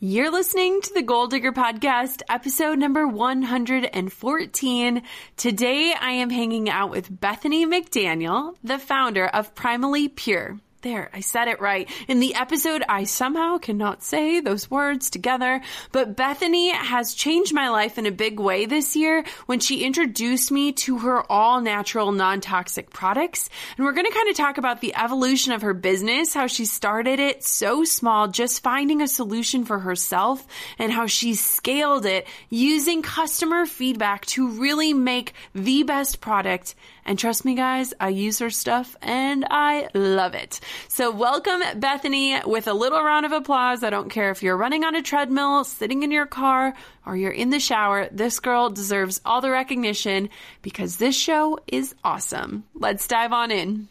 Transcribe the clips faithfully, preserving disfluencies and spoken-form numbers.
You're listening to the Gold Digger Podcast, episode number one hundred fourteen. Today, I am hanging out with Bethany McDaniel, the founder of Primally Pure. There, I said it right. In the episode, I somehow cannot say those words together, but Bethany has changed my life in a big way this year when she introduced me to her all-natural, non-toxic products. And we're going to kind of talk about the evolution of her business, how she started it so small, just finding a solution for herself, and how she scaled it using customer feedback to really make the best product. And trust me, guys, I use her stuff and I love it. So welcome, Bethany, with a little round of applause. I don't care if you're running on a treadmill, sitting in your car, or you're in the shower. This girl deserves all the recognition because this show is awesome. Let's dive on in.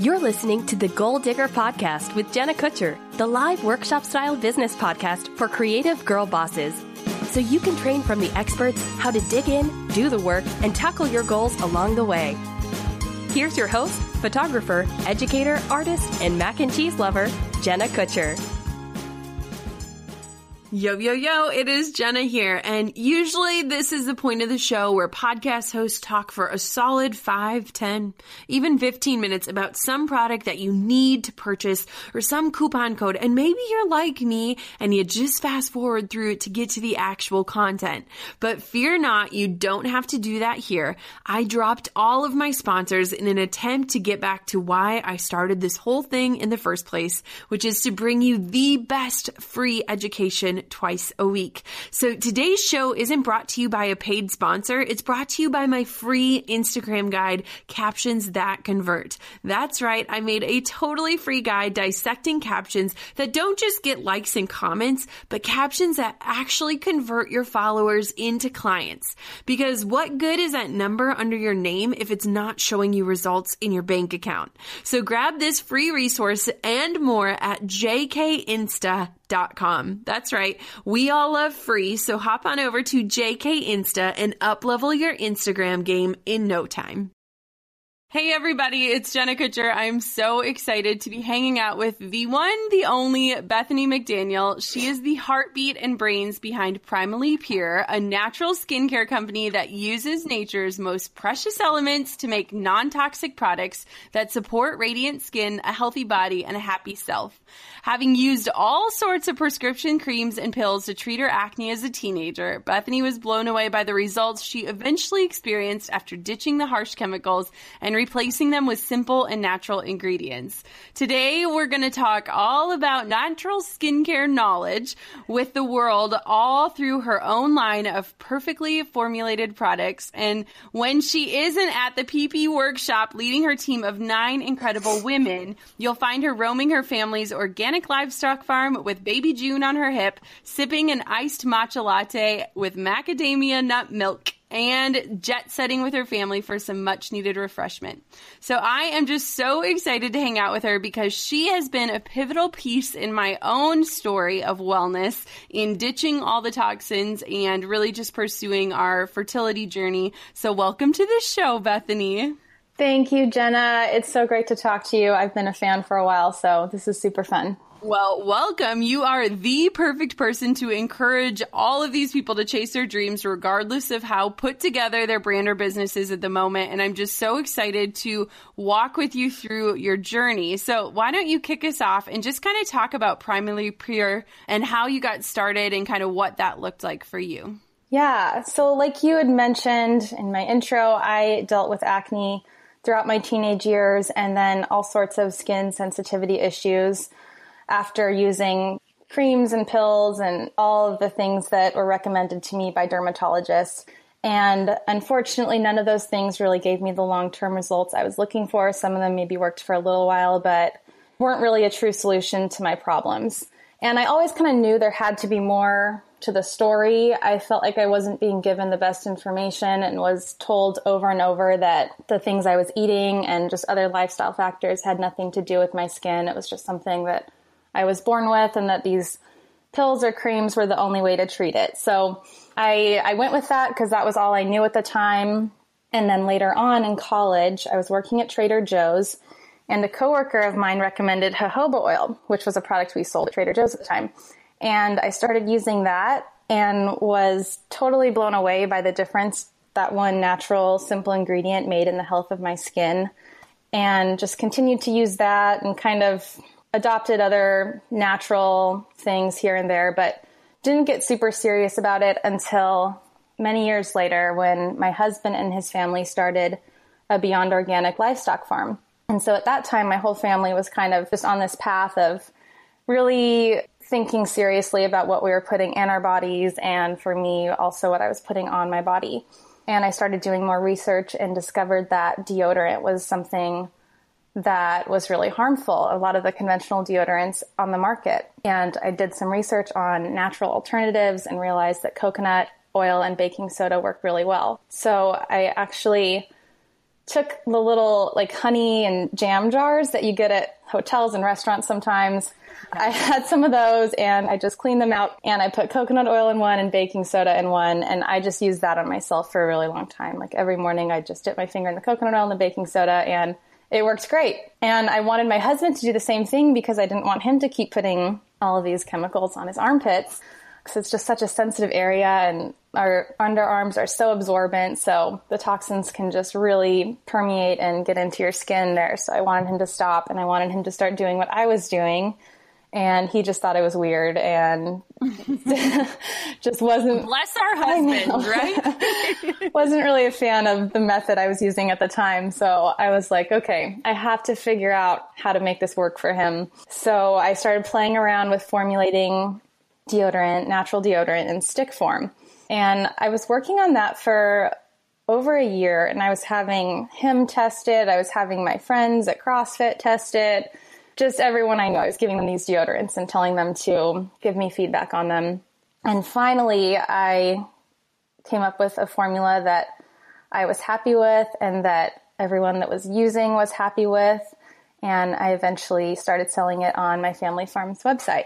You're listening to the Gold Digger Podcast with Jenna Kutcher, the live workshop-style business podcast for creative girl bosses. So you can train from the experts how to dig in, do the work, and tackle your goals along the way. Here's your host, photographer, educator, artist, and mac and cheese lover, Jenna Kutcher. Yo, yo, yo, it is Jenna here. And usually this is the point of the show where podcast hosts talk for a solid five, ten, even fifteen minutes about some product that you need to purchase or some coupon code. And maybe you're like me and you just fast forward through it to get to the actual content. But fear not, you don't have to do that here. I dropped all of my sponsors in an attempt to get back to why I started this whole thing in the first place, which is to bring you the best free education twice a week. So today's show isn't brought to you by a paid sponsor. It's brought to you by my free Instagram guide, Captions That Convert. That's right. I made a totally free guide dissecting captions that don't just get likes and comments, but captions that actually convert your followers into clients. Because what good is that number under your name if it's not showing you results in your bank account? So grab this free resource and more at J K Insta dot com. That's right. We all love free, so hop on over to J K Insta and uplevel your Instagram game in no time. Hey everybody, it's Jenna Kutcher. I'm so excited to be hanging out with the one, the only Bethany McDaniel. She is the heartbeat and brains behind Primally Pure, a natural skincare company that uses nature's most precious elements to make non-toxic products that support radiant skin, a healthy body, and a happy self. Having used all sorts of prescription creams and pills to treat her acne as a teenager, Bethany was blown away by the results she eventually experienced after ditching the harsh chemicals and replacing them with simple and natural ingredients. Today, we're going to talk all about natural skincare knowledge with the world, all through her own line of perfectly formulated products. And when she isn't at the P P workshop leading her team of nine incredible women, you'll find her roaming her family's organic livestock farm with baby June on her hip, sipping an iced matcha latte with macadamia nut milk. and jet-setting with her family for some much-needed refreshment. So I am just so excited to hang out with her because she has been a pivotal piece in my own story of wellness, in ditching all the toxins and really just pursuing our fertility journey. So welcome to the show, Bethany. Thank you, Jenna. It's so great to talk to you. I've been a fan for a while, so this is super fun. Well, welcome. You are the perfect person to encourage all of these people to chase their dreams, regardless of how put together their brand or business is at the moment. And I'm just so excited to walk with you through your journey. So why don't you kick us off and just kind of talk about Primarily Pure and how you got started and kind of what that looked like for you? Yeah. So like you had mentioned in my intro, I dealt with acne throughout my teenage years and then all sorts of skin sensitivity issues after using creams and pills and all of the things that were recommended to me by dermatologists. And unfortunately, none of those things really gave me the long-term results I was looking for. Some of them maybe worked for a little while, but weren't really a true solution to my problems. And I always kind of knew there had to be more to the story. I felt like I wasn't being given the best information and was told over and over that the things I was eating and just other lifestyle factors had nothing to do with my skin. It was just something that I was born with, and that these pills or creams were the only way to treat it. So I, I went with that because that was all I knew at the time. And then later on in college, I was working at Trader Joe's, and a coworker of mine recommended jojoba oil, which was a product we sold at Trader Joe's at the time. And I started using that and was totally blown away by the difference that one natural, simple ingredient made in the health of my skin, and just continued to use that and kind of adopted other natural things here and there, but didn't get super serious about it until many years later when my husband and his family started a Beyond Organic livestock farm. And so at that time, my whole family was kind of just on this path of really thinking seriously about what we were putting in our bodies, and for me, also what I was putting on my body. And I started doing more research and discovered that deodorant was something that was really harmful, a lot of the conventional deodorants on the market. And I did some research on natural alternatives and realized that coconut oil and baking soda work really well. So I actually took the little like honey and jam jars that you get at hotels and restaurants sometimes. Okay. I had some of those and I just cleaned them out, and I put coconut oil in one and baking soda in one. And I just used that on myself for a really long time. Like every morning I just dip my finger in the coconut oil and the baking soda, and it worked great. And I wanted my husband to do the same thing because I didn't want him to keep putting all of these chemicals on his armpits, because it's just such a sensitive area and our underarms are so absorbent. So the toxins can just really permeate and get into your skin there. So I wanted him to stop, and I wanted him to start doing what I was doing. And he just thought it was weird and just wasn't... Bless our husband, right? Wasn't really a fan of the method I was using at the time. So I was like, okay, I have to figure out how to make this work for him. So I started playing around with formulating deodorant, natural deodorant in stick form. And I was working on that for over a year, and I was having him test it. I was having my friends at CrossFit test it. Just everyone I know, I was giving them these deodorants and telling them to give me feedback on them. And finally, I came up with a formula that I was happy with and that everyone that was using was happy with. And I eventually started selling it on my family farm's website.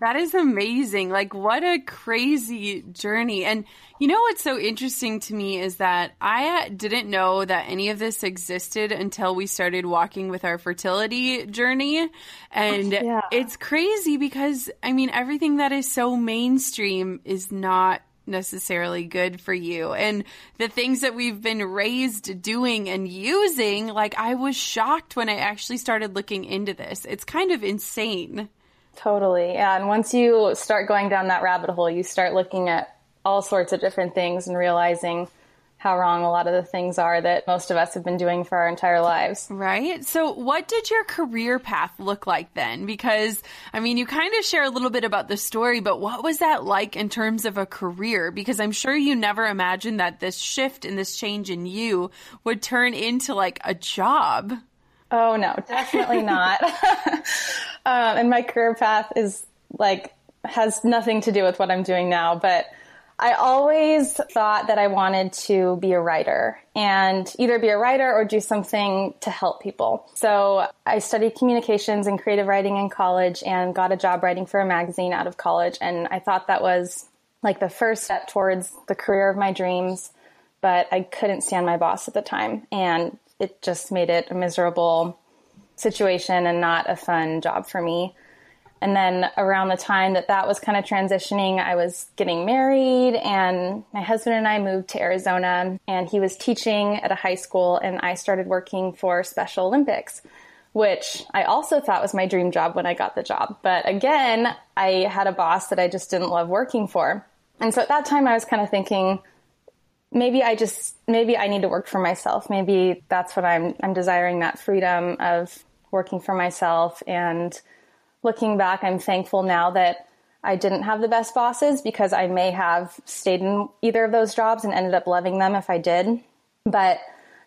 That is amazing. Like, what a crazy journey. And you know what's so interesting to me is that I didn't know that any of this existed until we started walking with our fertility journey. And yeah. It's crazy because, I mean, everything that is so mainstream is not necessarily good for you. And the things that we've been raised doing and using, like, I was shocked when I actually started looking into this. It's kind of insane. Totally. Yeah. And once you start going down that rabbit hole, you start looking at all sorts of different things and realizing how wrong a lot of the things are that most of us have been doing for our entire lives. Right. So what did your career path look like then? Because, I mean, you kind of share a little bit about the story, but what was that like in terms of a career? Because I'm sure you never imagined that this shift and this change in you would turn into like a job. Oh, no, definitely not. um, and my career path is like, has nothing to do with what I'm doing now. But I always thought that I wanted to be a writer and either be a writer or do something to help people. So I studied communications and creative writing in college and got a job writing for a magazine out of college. And I thought that was like the first step towards the career of my dreams, but I couldn't stand my boss at the time. And it just made it a miserable situation and not a fun job for me. And then around the time that that was kind of transitioning, I was getting married and my husband and I moved to Arizona and he was teaching at a high school and I started working for Special Olympics, which I also thought was my dream job when I got the job. But again, I had a boss that I just didn't love working for. And so at that time I was kind of thinking, maybe I just, maybe I need to work for myself. Maybe that's what I'm, I'm desiring, that freedom of working for myself. And looking back, I'm thankful now that I didn't have the best bosses, because I may have stayed in either of those jobs and ended up loving them if I did. But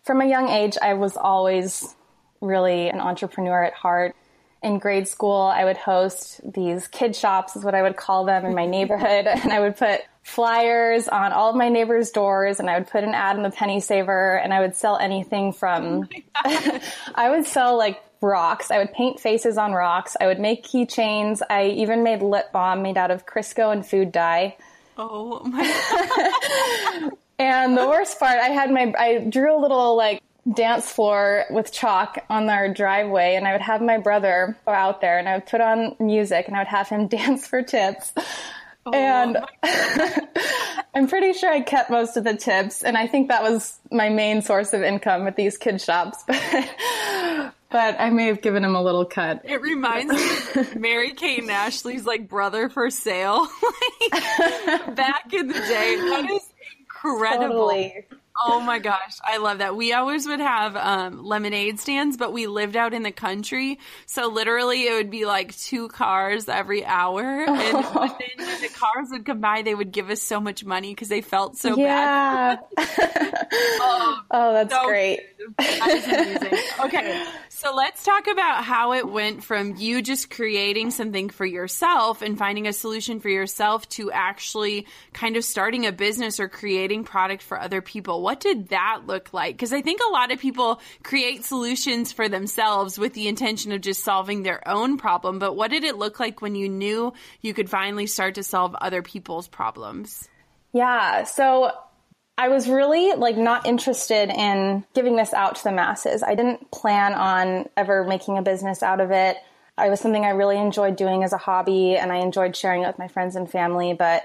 from a young age, I was always really an entrepreneur at heart. In grade school, I would host these kid shops, is what I would call them, in my neighborhood. And I would put flyers on all of my neighbors' doors, and I would put an ad in the penny saver, and I would sell anything from, oh I would sell like rocks. I would paint faces on rocks. I would make keychains. I even made lip balm made out of Crisco and food dye. Oh my God. And the worst part, I had my, I drew a little like dance floor with chalk on our driveway, and I would have my brother go out there and I would put on music and I would have him dance for tips. Oh, and I'm pretty sure I kept most of the tips. And I think that was my main source of income at these kid shops. But I may have given him a little cut. It reminds me of Mary-Kate and Ashley's like brother for sale. Like, back in the day. That is incredible. Totally. Oh my gosh. I love that. We always would have um, lemonade stands, but we lived out in the country. So literally it would be like two cars every hour. And oh. then when the cars would come by, they would give us so much money because they felt so yeah. bad. oh, oh, that's so great. That is amazing. Okay. So let's talk about how it went from you just creating something for yourself and finding a solution for yourself to actually kind of starting a business or creating product for other people. What did that look like? Because I think a lot of people create solutions for themselves with the intention of just solving their own problem. But what did it look like when you knew you could finally start to solve other people's problems? Yeah. So I was really like not interested in giving this out to the masses. I didn't plan on ever making a business out of it. It was something I really enjoyed doing as a hobby, and I enjoyed sharing it with my friends and family. But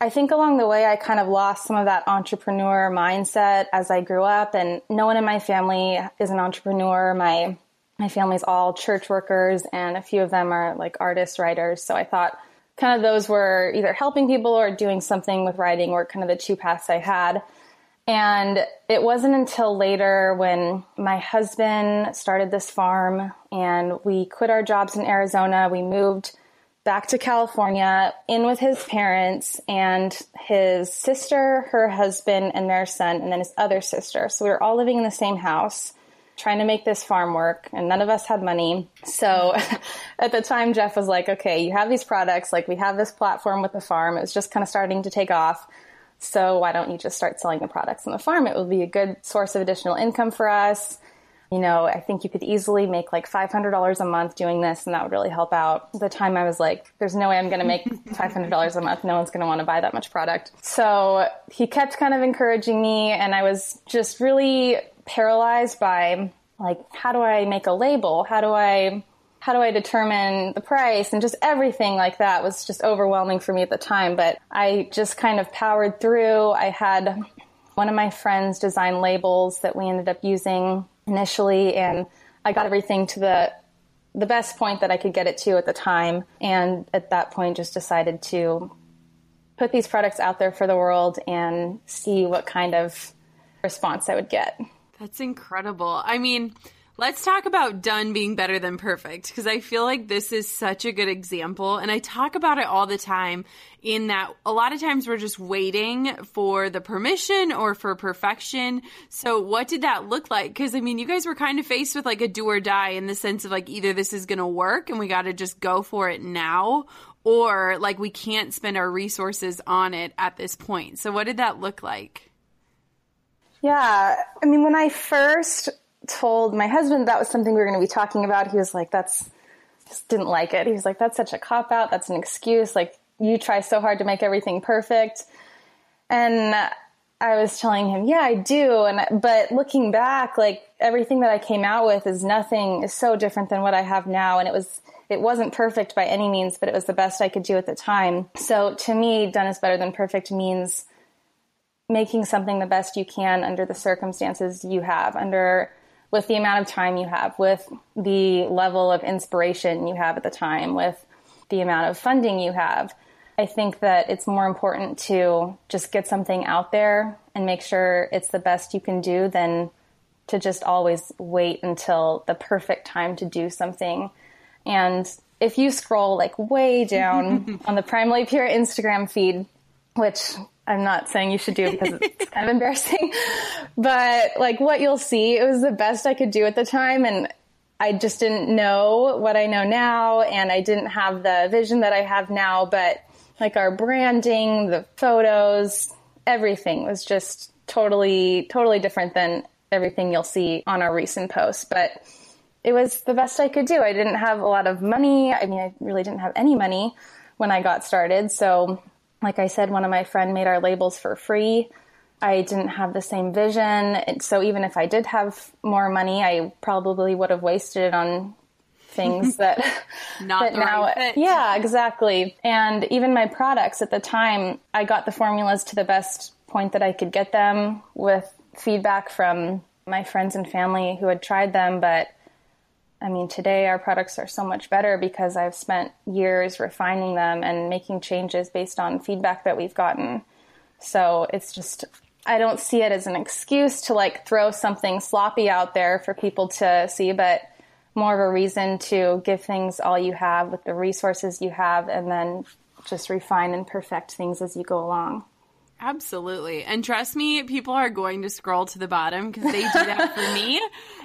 I think along the way, I kind of lost some of that entrepreneur mindset as I grew up, and no one in my family is an entrepreneur. My, my family's all church workers, and a few of them are like artists, writers. So I thought kind of those were either helping people or doing something with writing were kind of the two paths I had. And it wasn't until later when my husband started this farm and we quit our jobs in Arizona. We moved back to California in with his parents and his sister, her husband and their son, and then his other sister. So we were all living in the same house, trying to make this farm work, and none of us had money. So at the time, Jeff was like, okay, you have these products, like we have this platform with the farm. It was just kind of starting to take off. So why don't you just start selling the products on the farm? It would be a good source of additional income for us. You know, I think you could easily make like five hundred dollars a month doing this, and that would really help out. At the time I was like, there's no way I'm going to make five hundred dollars a month. No one's going to want to buy that much product. So he kept kind of encouraging me, and I was just really paralyzed by like, how do I make a label? How do I, how do I determine the price? And just everything like that was just overwhelming for me at the time. But I just kind of powered through. I had one of my friends design labels that we ended up using initially, and I got everything to the, the best point that I could get it to at the time. And at that point just decided to put these products out there for the world and see what kind of response I would get. That's incredible. I mean, let's talk about done being better than perfect, because I feel like this is such a good example. And I talk about it all the time, in that a lot of times we're just waiting for the permission or for perfection. So what did that look like? Because, I mean, you guys were kind of faced with like a do or die in the sense of like, either this is going to work and we got to just go for it now, or like we can't spend our resources on it at this point. So what did that look like? Yeah. I mean, when I first told my husband that was something we were going to be talking about, he was like, that's just didn't like it. He was like, that's such a cop out. That's an excuse. Like, you try so hard to make everything perfect. And I was telling him, yeah, I do. And, but looking back, like everything that I came out with is nothing is so different than what I have now. And it was, it wasn't perfect by any means, but it was the best I could do at the time. So to me, done is better than perfect means making something the best you can under the circumstances you have, under, with the amount of time you have, with the level of inspiration you have at the time, with the amount of funding you have. I think that it's more important to just get something out there and make sure it's the best you can do than to just always wait until the perfect time to do something. And if you scroll like way down on the Primarily Pure Instagram feed, which I'm not saying you should do because it's kind of embarrassing, but like what you'll see, it was the best I could do at the time. And I just didn't know what I know now. And I didn't have the vision that I have now, but like our branding, the photos, everything was just totally, totally different than everything you'll see on our recent posts. But it was the best I could do. I didn't have a lot of money. I mean, I really didn't have any money when I got started. So like I said, one of my friends made our labels for free. I didn't have the same vision. And so even if I did have more money, I probably would have wasted it on things that not that the now, right yeah, exactly. And even my products at the time, I got the formulas to the best point that I could get them with feedback from my friends and family who had tried them. But I mean, today our products are so much better because I've spent years refining them and making changes based on feedback that we've gotten. So it's just, I don't see it as an excuse to like throw something sloppy out there for people to see, but more of a reason to give things all you have with the resources you have and then just refine and perfect things as you go along. Absolutely. And trust me, people are going to scroll to the bottom because they do that for me.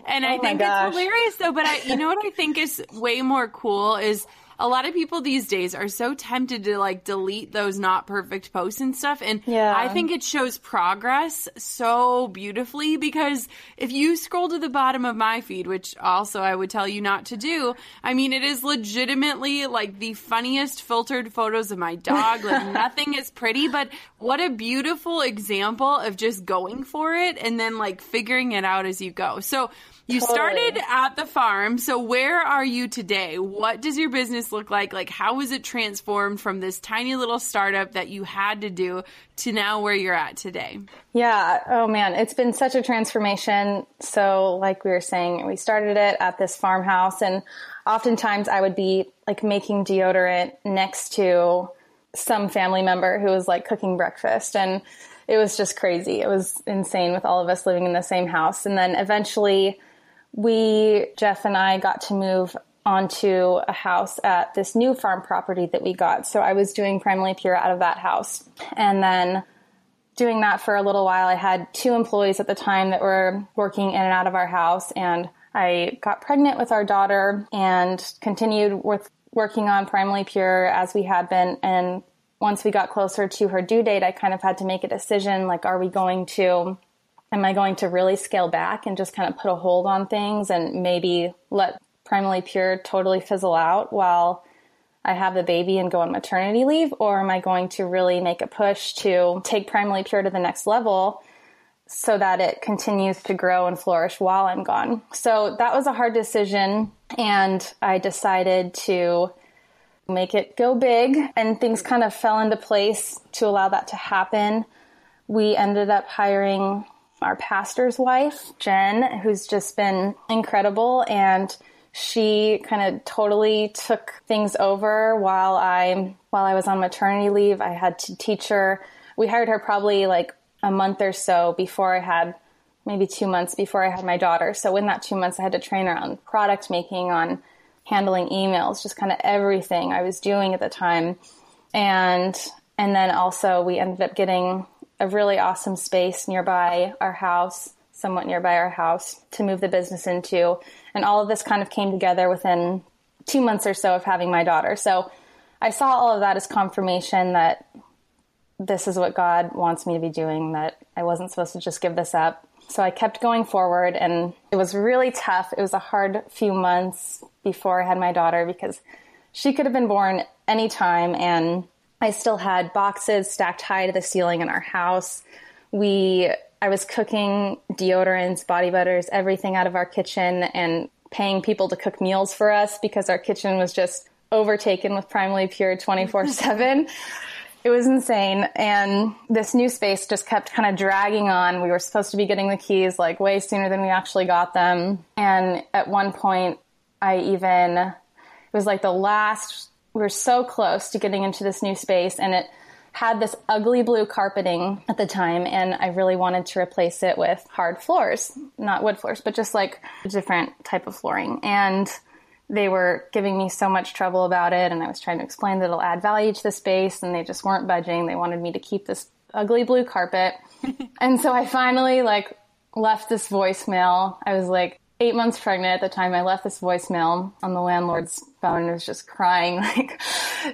And oh I think gosh. It's hilarious though. But I, you know what I think is way more cool is a lot of people these days are so tempted to like delete those not perfect posts and stuff. And yeah. I think it shows progress so beautifully because if you scroll to the bottom of my feed, which also I would tell you not to do, I mean, it is legitimately like the funniest filtered photos of my dog. Like nothing is pretty, but what a beautiful example of just going for it and then like figuring it out as you go. So you totally. Started at the farm. So where are you today? What does your business look like? Like, how was it transformed from this tiny little startup that you had to do to now where you're at today? Yeah. Oh man, it's been such a transformation. So like we were saying, we started it at this farmhouse and oftentimes I would be like making deodorant next to some family member who was like cooking breakfast and it was just crazy. It was insane with all of us living in the same house. And then eventually We, Jeff and I, got to move onto a house at this new farm property that we got. So I was doing Primarily Pure out of that house. And then doing that for a little while, I had two employees at the time that were working in and out of our house. And I got pregnant with our daughter and continued with working on Primarily Pure as we had been. And once we got closer to her due date, I kind of had to make a decision, like, are we going to... Am I going to really scale back and just kind of put a hold on things and maybe let Primarily Pure totally fizzle out while I have the baby and go on maternity leave? Or am I going to really make a push to take Primarily Pure to the next level so that it continues to grow and flourish while I'm gone? So that was a hard decision. And I decided to make it go big and things kind of fell into place to allow that to happen. We ended up hiring our pastor's wife, Jen, who's just been incredible. And she kind of totally took things over while I, while I was on maternity leave. I had to teach her. We hired her probably like a month or so before I had, maybe two months before I had my daughter. So in that two months, I had to train her on product making, on handling emails, just kind of everything I was doing at the time. And, and then also we ended up getting a really awesome space nearby our house, somewhat nearby our house, to move the business into. And all of this kind of came together within two months or so of having my daughter. So I saw all of that as confirmation that this is what God wants me to be doing, that I wasn't supposed to just give this up. So I kept going forward, and it was really tough. It was a hard few months before I had my daughter, because she could have been born any time, and I still had boxes stacked high to the ceiling in our house. We, I was cooking deodorants, body butters, everything out of our kitchen, and paying people to cook meals for us because our kitchen was just overtaken with Primally Pure twenty-four seven. It was insane. And this new space just kept kind of dragging on. We were supposed to be getting the keys like way sooner than we actually got them. And at one point I even, it was like the last, we were so close to getting into this new space, and it had this ugly blue carpeting at the time. And I really wanted to replace it with hard floors, not wood floors, but just like a different type of flooring. And they were giving me so much trouble about it, and I was trying to explain that it'll add value to the space, and they just weren't budging. They wanted me to keep this ugly blue carpet. And so I finally like left this voicemail. I was like eight months pregnant at the time. I left this voicemail on the landlord's phone and was just crying, like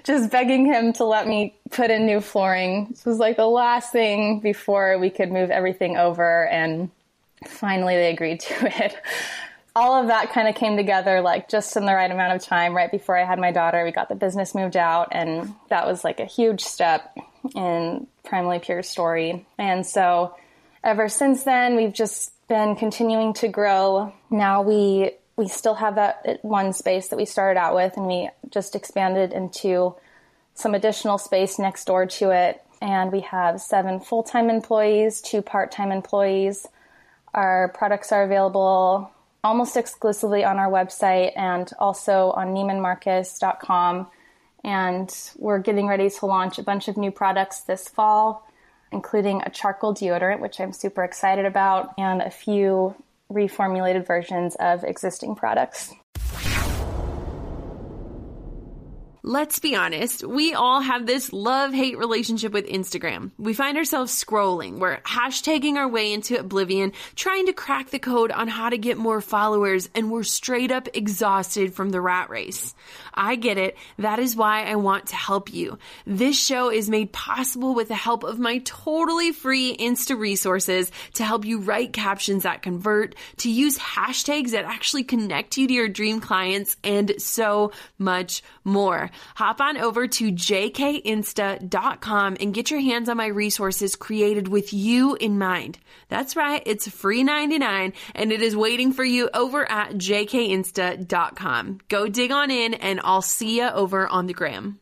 just begging him to let me put in new flooring. This was like the last thing before we could move everything over, and finally they agreed to it. All of that kind of came together, like just in the right amount of time, right before I had my daughter. We got the business moved out, and that was like a huge step in Primally Pure's story. And so ever since then, we've just been continuing to grow. Now we, we still have that one space that we started out with, and we just expanded into some additional space next door to it. And we have seven full-time employees, two part-time employees. Our products are available almost exclusively on our website and also on Neiman Marcus dot com. And we're getting ready to launch a bunch of new products this fall, including a charcoal deodorant, which I'm super excited about, and a few reformulated versions of existing products. Let's be honest, we all have this love-hate relationship with Instagram. We find ourselves scrolling, we're hashtagging our way into oblivion, trying to crack the code on how to get more followers, and we're straight up exhausted from the rat race. I get it. That is why I want to help you. This show is made possible with the help of my totally free Insta resources to help you write captions that convert, to use hashtags that actually connect you to your dream clients, and so much more. Hop on over to j k insta dot com and get your hands on my resources created with you in mind. That's right, it's free ninety-nine, and it is waiting for you over at j k insta dot com. Go dig on in, and I'll see you over on the gram.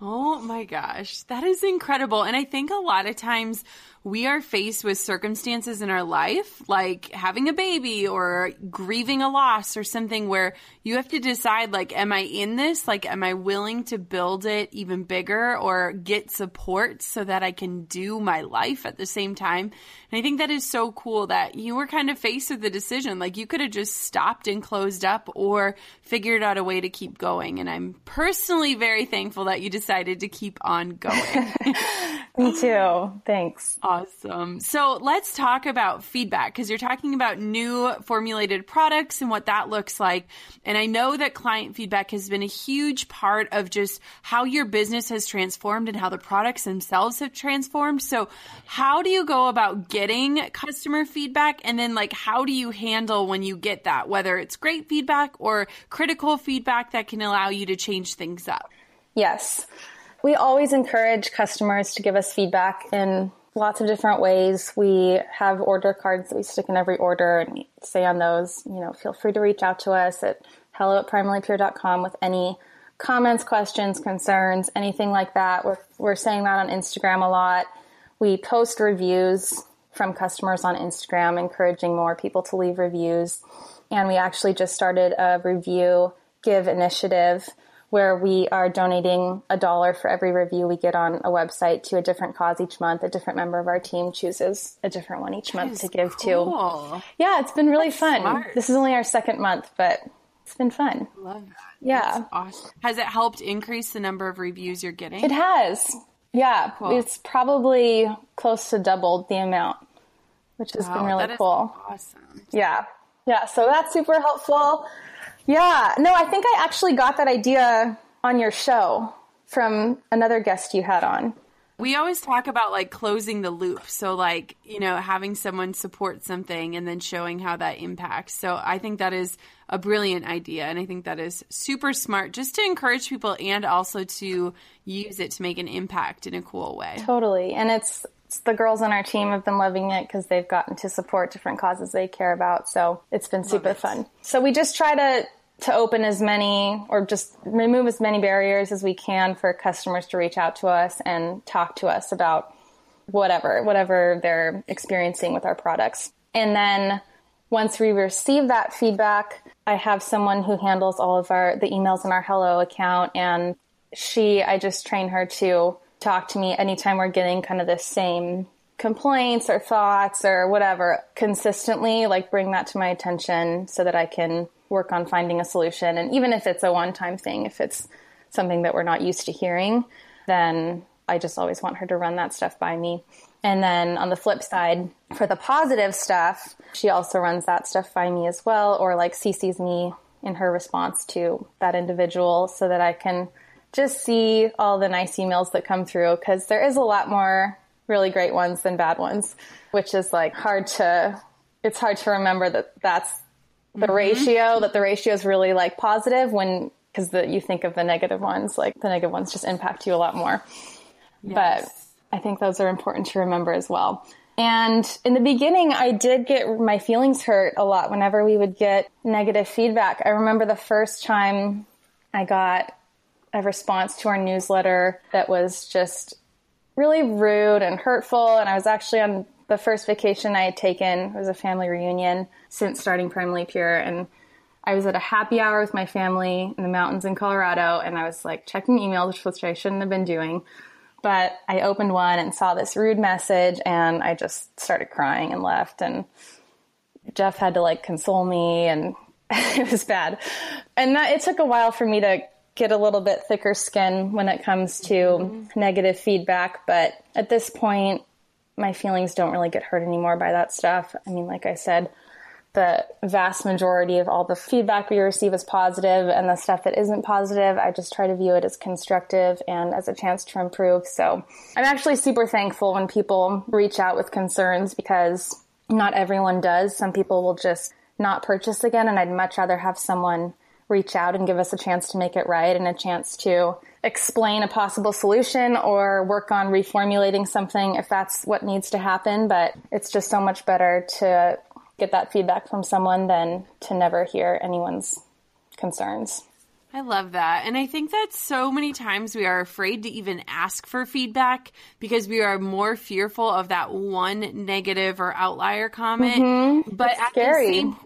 Oh my gosh, that is incredible. And I think a lot of times we are faced with circumstances in our life, like having a baby or grieving a loss or something, where you have to decide, like, am I in this? Like, am I willing to build it even bigger or get support so that I can do my life at the same time? And I think that is so cool that you were kind of faced with the decision. Like, you could have just stopped and closed up or figured out a way to keep going. And I'm personally very thankful that you decided Decided to keep on going. Me too. Thanks. Awesome. So let's talk about feedback, because you're talking about new formulated products and what that looks like. And I know that client feedback has been a huge part of just how your business has transformed and how the products themselves have transformed. So how do you go about getting customer feedback? And then, like, how do you handle when you get that, whether it's great feedback or critical feedback that can allow you to change things up? Yes. We always encourage customers to give us feedback in lots of different ways. We have order cards that we stick in every order, and we say on those, you know, feel free to reach out to us at hello at primally pure dot com with any comments, questions, concerns, anything like that. We're, we're saying that on Instagram a lot. We post reviews from customers on Instagram, encouraging more people to leave reviews. And we actually just started a review give initiative, where we are donating a dollar for every review we get on a website to a different cause each month. A different member of our team chooses a different one each month to give cool. to. Yeah, it's been really That's fun. Smart. This is only our second month, but it's been fun. Love that. Yeah. That's awesome. Has it helped increase the number of reviews you're getting? It has. Yeah. Cool. It's probably close to doubled the amount, which has wow, been really that cool. Is awesome. Yeah. Yeah. So that's super helpful. Yeah. No, I think I actually got that idea on your show from another guest you had on. We always talk about like closing the loop. So like, you know, having someone support something and then showing how that impacts. So I think that is a brilliant idea. And I think that is super smart, just to encourage people and also to use it to make an impact in a cool way. Totally. And it's, it's the girls on our team have been loving it because they've gotten to support different causes they care about. So it's been super it. fun. So we just try to to open as many, or just remove as many barriers as we can for customers to reach out to us and talk to us about whatever, whatever they're experiencing with our products. And then once we receive that feedback, I have someone who handles all of our, the emails in our Hello account. And she, I just train her to talk to me anytime we're getting kind of the same complaints or thoughts or whatever consistently, like bring that to my attention so that I can work on finding a solution. And even if it's a one-time thing, if it's something that we're not used to hearing, then I just always want her to run that stuff by me. And then on the flip side, for the positive stuff, she also runs that stuff by me as well, or like C Cs me in her response to that individual so that I can just see all the nice emails that come through, because there is a lot more really great ones than bad ones, which is like hard to, it's hard to remember that that's the mm-hmm. ratio, that the ratio is really like positive when, because the, you think of the negative ones, like the negative ones just impact you a lot more. Yes. But I think those are important to remember as well. And in the beginning, I did get my feelings hurt a lot whenever we would get negative feedback. I remember the first time I got a response to our newsletter that was just really rude and hurtful. And I was actually on the first vacation I had taken. It was a family reunion since starting Primarily Pure. And I was at a happy hour with my family in the mountains in Colorado. And I was like checking emails, which I shouldn't have been doing. But I opened one and saw this rude message. And I just started crying and left. And Jeff had to like console me. And it was bad. And that, it took a while for me to get a little bit thicker skin when it comes to mm-hmm. negative feedback. But at this point, my feelings don't really get hurt anymore by that stuff. I mean, like I said, the vast majority of all the feedback we receive is positive, and the stuff that isn't positive, I just try to view it as constructive and as a chance to improve. So I'm actually super thankful when people reach out with concerns, because not everyone does. Some people will just not purchase again, and I'd much rather have someone reach out and give us a chance to make it right and a chance to explain a possible solution or work on reformulating something if that's what needs to happen. But it's just so much better to get that feedback from someone than to never hear anyone's concerns. I love that. And I think that so many times we are afraid to even ask for feedback because we are more fearful of that one negative or outlier comment. Mm-hmm. But it's at scary. the same point,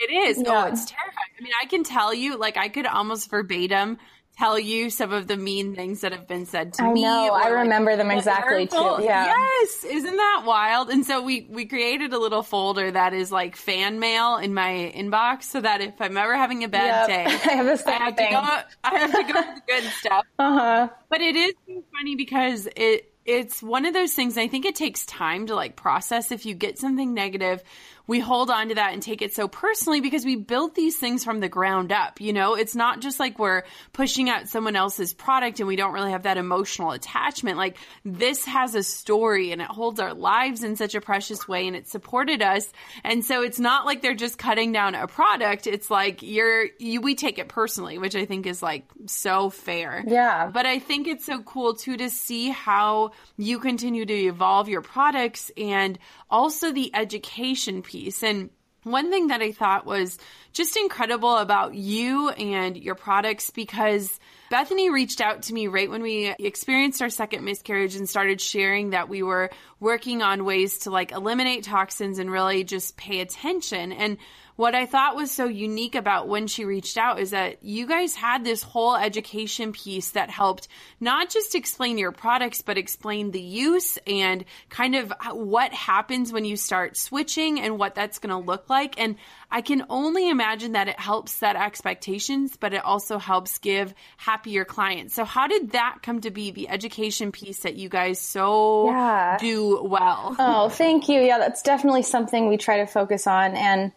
it is. Yeah. Oh, it's terrifying. I mean, I can tell you, like, I could almost verbatim tell you some of the mean things that have been said to I me. I know. I remember like, them exactly hurtful. too. Yeah. Yes. Isn't that wild? And so we, we created a little folder that is like fan mail in my inbox so that if I'm ever having a bad yep. day, I have, a I have to go, I have to go to the good stuff. Uh-huh. But it is funny because it, it's one of those things. I think it takes time to like process. If you get something negative, we hold on to that and take it so personally because we build these things from the ground up. You know, it's not just like we're pushing out someone else's product and we don't really have that emotional attachment. Like this has a story and it holds our lives in such a precious way and it supported us. And so it's not like they're just cutting down a product. It's like you're, you, we take it personally, which I think is like so fair. Yeah. But I think it's so cool too, to see how you continue to evolve your products and also the education piece. And one thing that I thought was just incredible about you and your products, because Bethany reached out to me right when we experienced our second miscarriage and started sharing that we were working on ways to like eliminate toxins and really just pay attention. And what I thought was so unique about when she reached out is that you guys had this whole education piece that helped not just explain your products, but explain the use and kind of what happens when you start switching and what that's going to look like. And I can only imagine that it helps set expectations, but it also helps give happier clients. So how did that come to be, the education piece that you guys so yeah. do well? Oh, thank you. Yeah, that's definitely something we try to focus on. And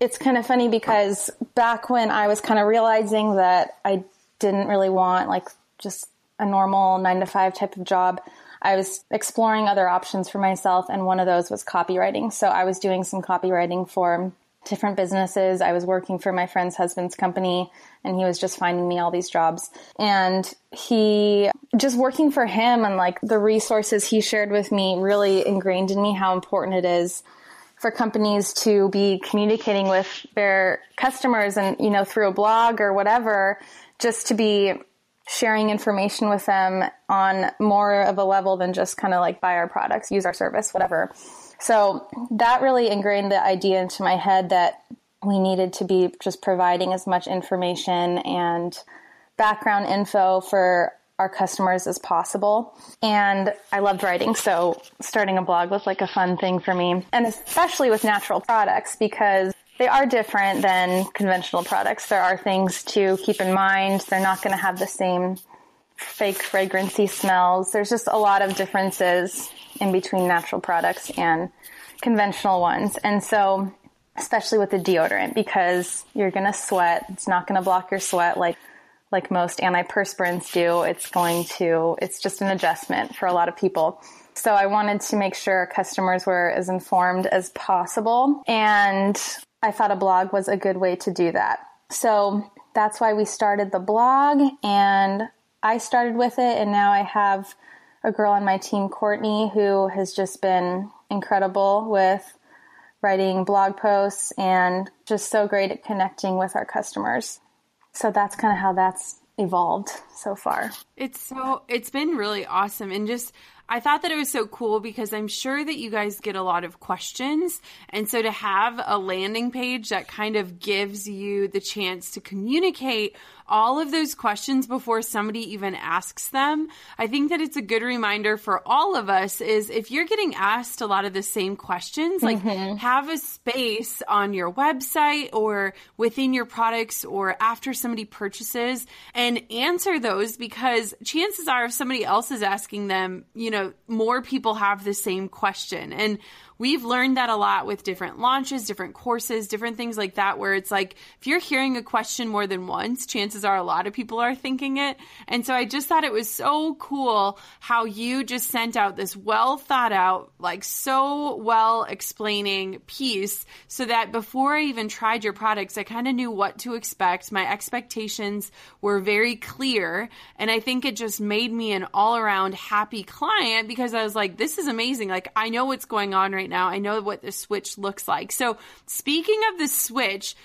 it's kind of funny because back when I was kind of realizing that I didn't really want like just a normal nine to five type of job. I was exploring other options for myself, and one of those was copywriting. So I was doing some copywriting for different businesses. I was working for my friend's husband's company, and he was just finding me all these jobs. And he, just working for him and like the resources he shared with me really ingrained in me how important it is for companies to be communicating with their customers and, you know, through a blog or whatever, just to be sharing information with them on more of a level than just kind of like buy our products, use our service, whatever. So that really ingrained the idea into my head that we needed to be just providing as much information and background info for our customers as possible. And I loved writing. So starting a blog was like a fun thing for me. And especially with natural products, because they are different than conventional products. There are things to keep in mind. They're not going to have the same fake fragrancy smells. There's just a lot of differences in between natural products and conventional ones. And so, especially with the deodorant, because you're going to sweat, it's not going to block your sweat like like most antiperspirants do. It's going to, it's just an adjustment for a lot of people. So I wanted to make sure customers were as informed as possible. And I thought a blog was a good way to do that. So that's why we started the blog, and I started with it. And now I have a girl on my team, Courtney, who has just been incredible with writing blog posts and just so great at connecting with our customers. So that's kind of how that's evolved so far. It's so, it's been really awesome. And just, I thought that it was so cool because I'm sure that you guys get a lot of questions. And so to have a landing page that kind of gives you the chance to communicate all of those questions before somebody even asks them, I think that it's a good reminder for all of us is if you're getting asked a lot of the same questions, like mm-hmm. have a space on your website or within your products or after somebody purchases and answer those, because chances are if somebody else is asking them, you know, more people have the same question. And we've learned that a lot with different launches, different courses, different things like that, where it's like, if you're hearing a question more than once, chances are a lot of people are thinking it. And so I just thought it was so cool how you just sent out this well thought out, like so well explaining piece so that before I even tried your products, I kind of knew what to expect. My expectations were very clear. And I think it just made me an all around happy client because I was like, this is amazing. Like, I know what's going on right now. I know what the switch looks like. So speaking of the switch,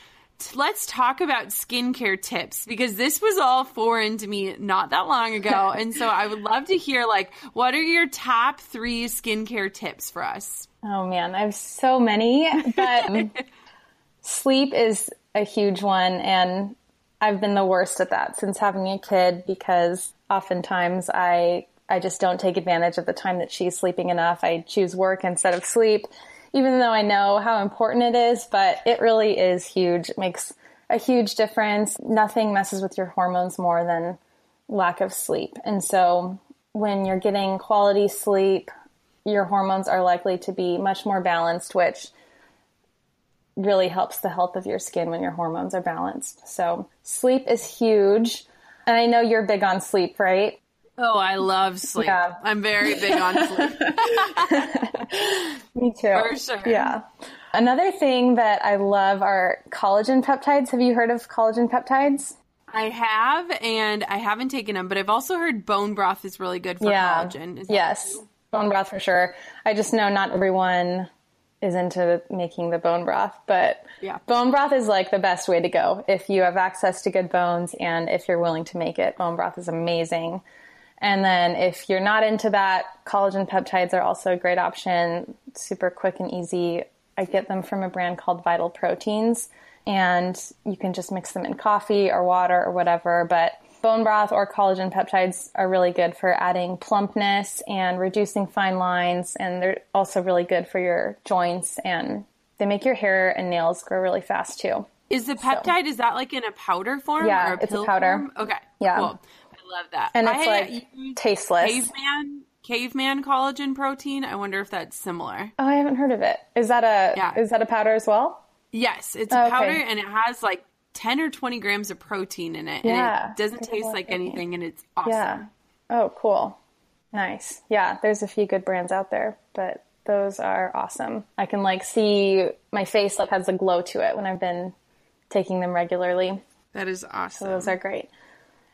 let's talk about skincare tips, because this was all foreign to me not that long ago. And so I would love to hear, like, what are your top three skincare tips for us? Oh man, I have so many, but sleep is a huge one. And I've been the worst at that since having a kid, because oftentimes I I just don't take advantage of the time that she's sleeping enough. I choose work instead of sleep, even though I know how important it is, but it really is huge. It makes a huge difference. Nothing messes with your hormones more than lack of sleep. And so when you're getting quality sleep, your hormones are likely to be much more balanced, which really helps the health of your skin when your hormones are balanced. So sleep is huge. And I know you're big on sleep, right? Oh, I love sleep. Yeah. I'm very big on sleep. Me too. For sure. Yeah. Another thing that I love are collagen peptides. Have you heard of collagen peptides? I have, and I haven't taken them, but I've also heard bone broth is really good for yeah. collagen. Is yes. That- bone broth for sure. I just know not everyone is into making the bone broth, but yeah. bone broth is like the best way to go. If you have access to good bones and if you're willing to make it, bone broth is amazing. And then if you're not into that, collagen peptides are also a great option, super quick and easy. I get them from a brand called Vital Proteins, and you can just mix them in coffee or water or whatever. But bone broth or collagen peptides are really good for adding plumpness and reducing fine lines. And they're also really good for your joints, and they make your hair and nails grow really fast too. Is the peptide, so, is that like in a powder form? Yeah, or a it's pill a powder. Form? Okay, yeah. Cool. Love that. And it's I like tasteless. Caveman, caveman collagen protein. I wonder if that's similar. Oh, I haven't heard of it. Is that a yeah. is that a powder as well? Yes, it's oh, a powder okay. and it has like ten or twenty grams of protein in it. Yeah. And it doesn't taste like protein. anything, and it's awesome. Yeah. Oh, cool. Nice. Yeah. There's a few good brands out there, but those are awesome. I can like see my face like has a glow to it when I've been taking them regularly. That is awesome. So those are great.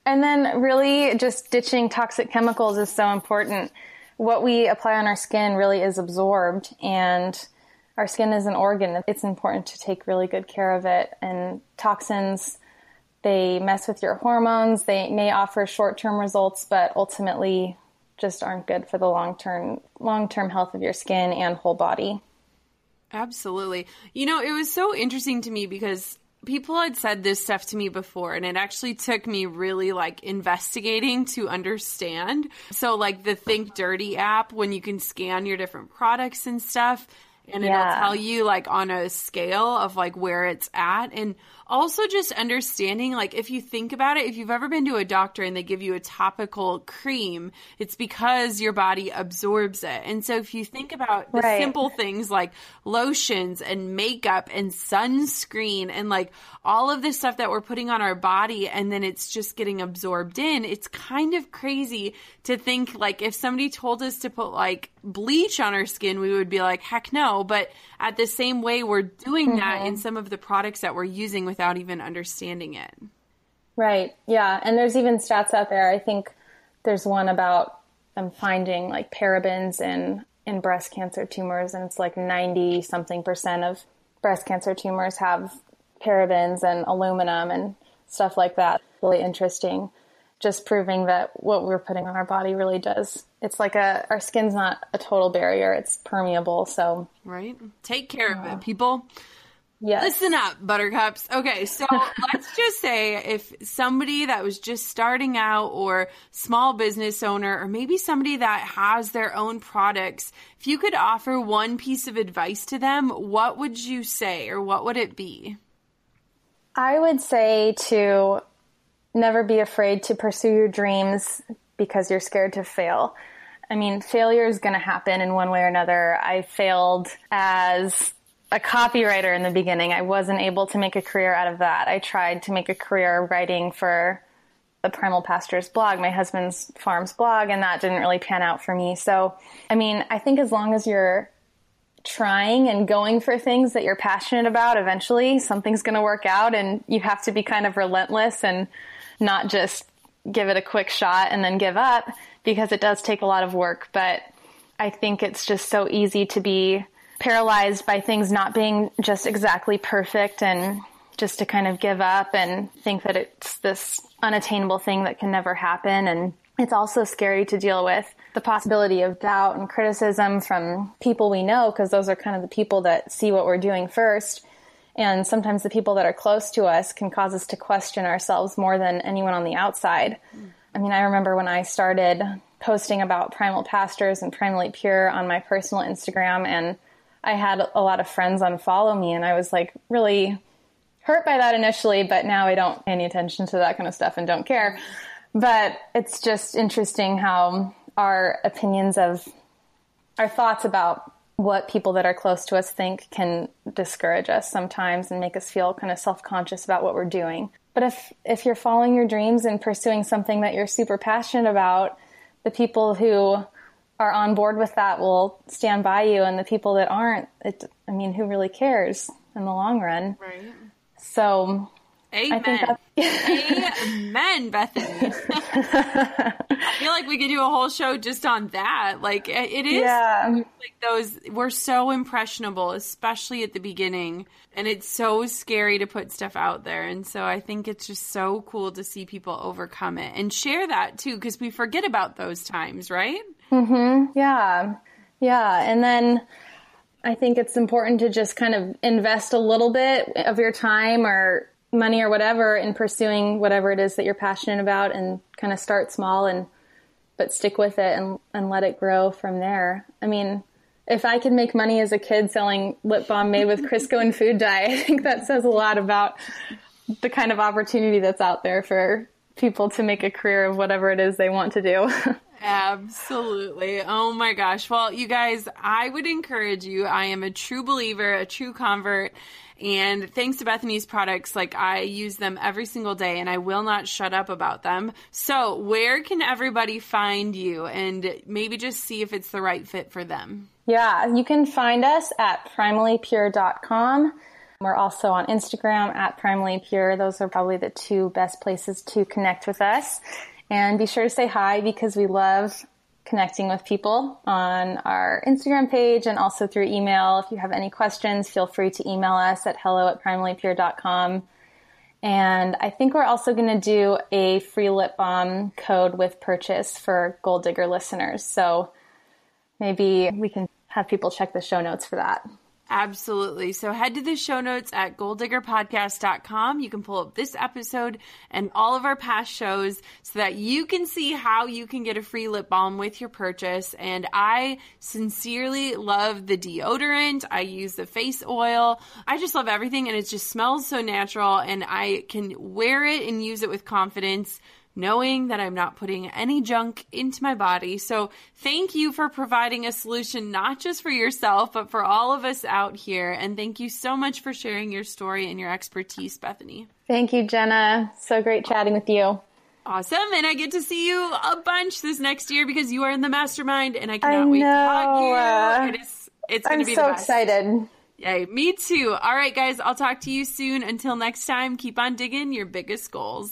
And then really just ditching toxic chemicals is so important. What we apply on our skin really is absorbed, and our skin is an organ. It's important to take really good care of it. And toxins, they mess with your hormones. They may offer short-term results, but ultimately just aren't good for the long-term, long-term health of your skin and whole body. Absolutely. You know, it was so interesting to me because people had said this stuff to me before, and it actually took me really like investigating to understand. So like the Think Dirty app, when you can scan your different products and stuff, and yeah. it'll tell you like on a scale of like where it's at. And also just understanding, like if you think about it, if you've ever been to a doctor and they give you a topical cream, it's because your body absorbs it. And so if you think about the right. simple things like lotions and makeup and sunscreen and like all of this stuff that we're putting on our body, and then it's just getting absorbed in, it's kind of crazy to think like if somebody told us to put like bleach on our skin, we would be like, heck no. But at the same way, we're doing mm-hmm. that in some of the products that we're using with without even understanding it. Right. Yeah. And there's even stats out there. I think there's one about them finding like parabens in, in breast cancer tumors. And it's like ninety something percent of breast cancer tumors have parabens and aluminum and stuff like that. Really interesting. Just proving that what we're putting on our body really does. It's like a, our skin's not a total barrier. It's permeable. So right. Take care yeah. of it, people. Yes. Listen up, buttercups. Okay, so let's just say if somebody that was just starting out or small business owner, or maybe somebody that has their own products, if you could offer one piece of advice to them, what would you say or what would it be? I would say to never be afraid to pursue your dreams because you're scared to fail. I mean, failure is going to happen in one way or another. I failed as a copywriter in the beginning. I wasn't able to make a career out of that. I tried to make a career writing for the Primal Pastures blog, my husband's farm's blog, and that didn't really pan out for me. So, I mean, I think as long as you're trying and going for things that you're passionate about, eventually something's going to work out, and you have to be kind of relentless and not just give it a quick shot and then give up, because it does take a lot of work. But I think it's just so easy to be paralyzed by things not being just exactly perfect, and just to kind of give up and think that it's this unattainable thing that can never happen. And it's also scary to deal with the possibility of doubt and criticism from people we know, because those are kind of the people that see what we're doing first. And sometimes the people that are close to us can cause us to question ourselves more than anyone on the outside. Mm. I mean, I remember when I started posting about Primal Pastures and Primally Pure on my personal Instagram, and I had a lot of friends unfollow me, and I was like really hurt by that initially, but now I don't pay any attention to that kind of stuff and don't care. But it's just interesting how our opinions of our thoughts about what people that are close to us think can discourage us sometimes and make us feel kind of self-conscious about what we're doing. But if, if you're following your dreams and pursuing something that you're super passionate about, the people who are on board with that will stand by you, and the people that aren't, it, I mean, who really cares in the long run? Right. So amen. I think that's... Amen, Bethany. I feel like we could do a whole show just on that. Like it is yeah. like those, we're so impressionable, especially at the beginning, and it's so scary to put stuff out there. And so I think it's just so cool to see people overcome it and share that too, because we forget about those times, right? Mm-hmm. Yeah. Yeah. And then I think it's important to just kind of invest a little bit of your time or money or whatever in pursuing whatever it is that you're passionate about, and kind of start small and, but stick with it and, and let it grow from there. I mean, if I could make money as a kid selling lip balm made with Crisco and food dye, I think that says a lot about the kind of opportunity that's out there for people to make a career of whatever it is they want to do. Absolutely. Oh my gosh. Well, you guys, I would encourage you. I am a true believer, a true convert. And thanks to Bethany's products, like I use them every single day and I will not shut up about them. So where can everybody find you and maybe just see if it's the right fit for them? Yeah, you can find us at primally pure dot com. We're also on Instagram at primallypure. Those are probably the two best places to connect with us. And be sure to say hi because we love connecting with people on our Instagram page and also through email. If you have any questions, feel free to email us at hello at primallypure dot com. And I think we're also going to do a free lip balm code with purchase for Gold Digger listeners. So maybe we can have people check the show notes for that. Absolutely. So head to the show notes at gold digger podcast dot com. You can pull up this episode and all of our past shows so that you can see how you can get a free lip balm with your purchase. And I sincerely love the deodorant. I use the face oil. I just love everything and it just smells so natural and I can wear it and use it with confidence, knowing that I'm not putting any junk into my body. So thank you for providing a solution, not just for yourself, but for all of us out here. And thank you so much for sharing your story and your expertise, Bethany. Thank you, Jenna. So great chatting with you. Awesome. And I get to see you a bunch this next year because you are in the mastermind and I cannot I wait to hug you. It is, it's going to be so the best. Excited. Yay. Me too. All right, guys, I'll talk to you soon. Until next time, keep on digging your biggest goals.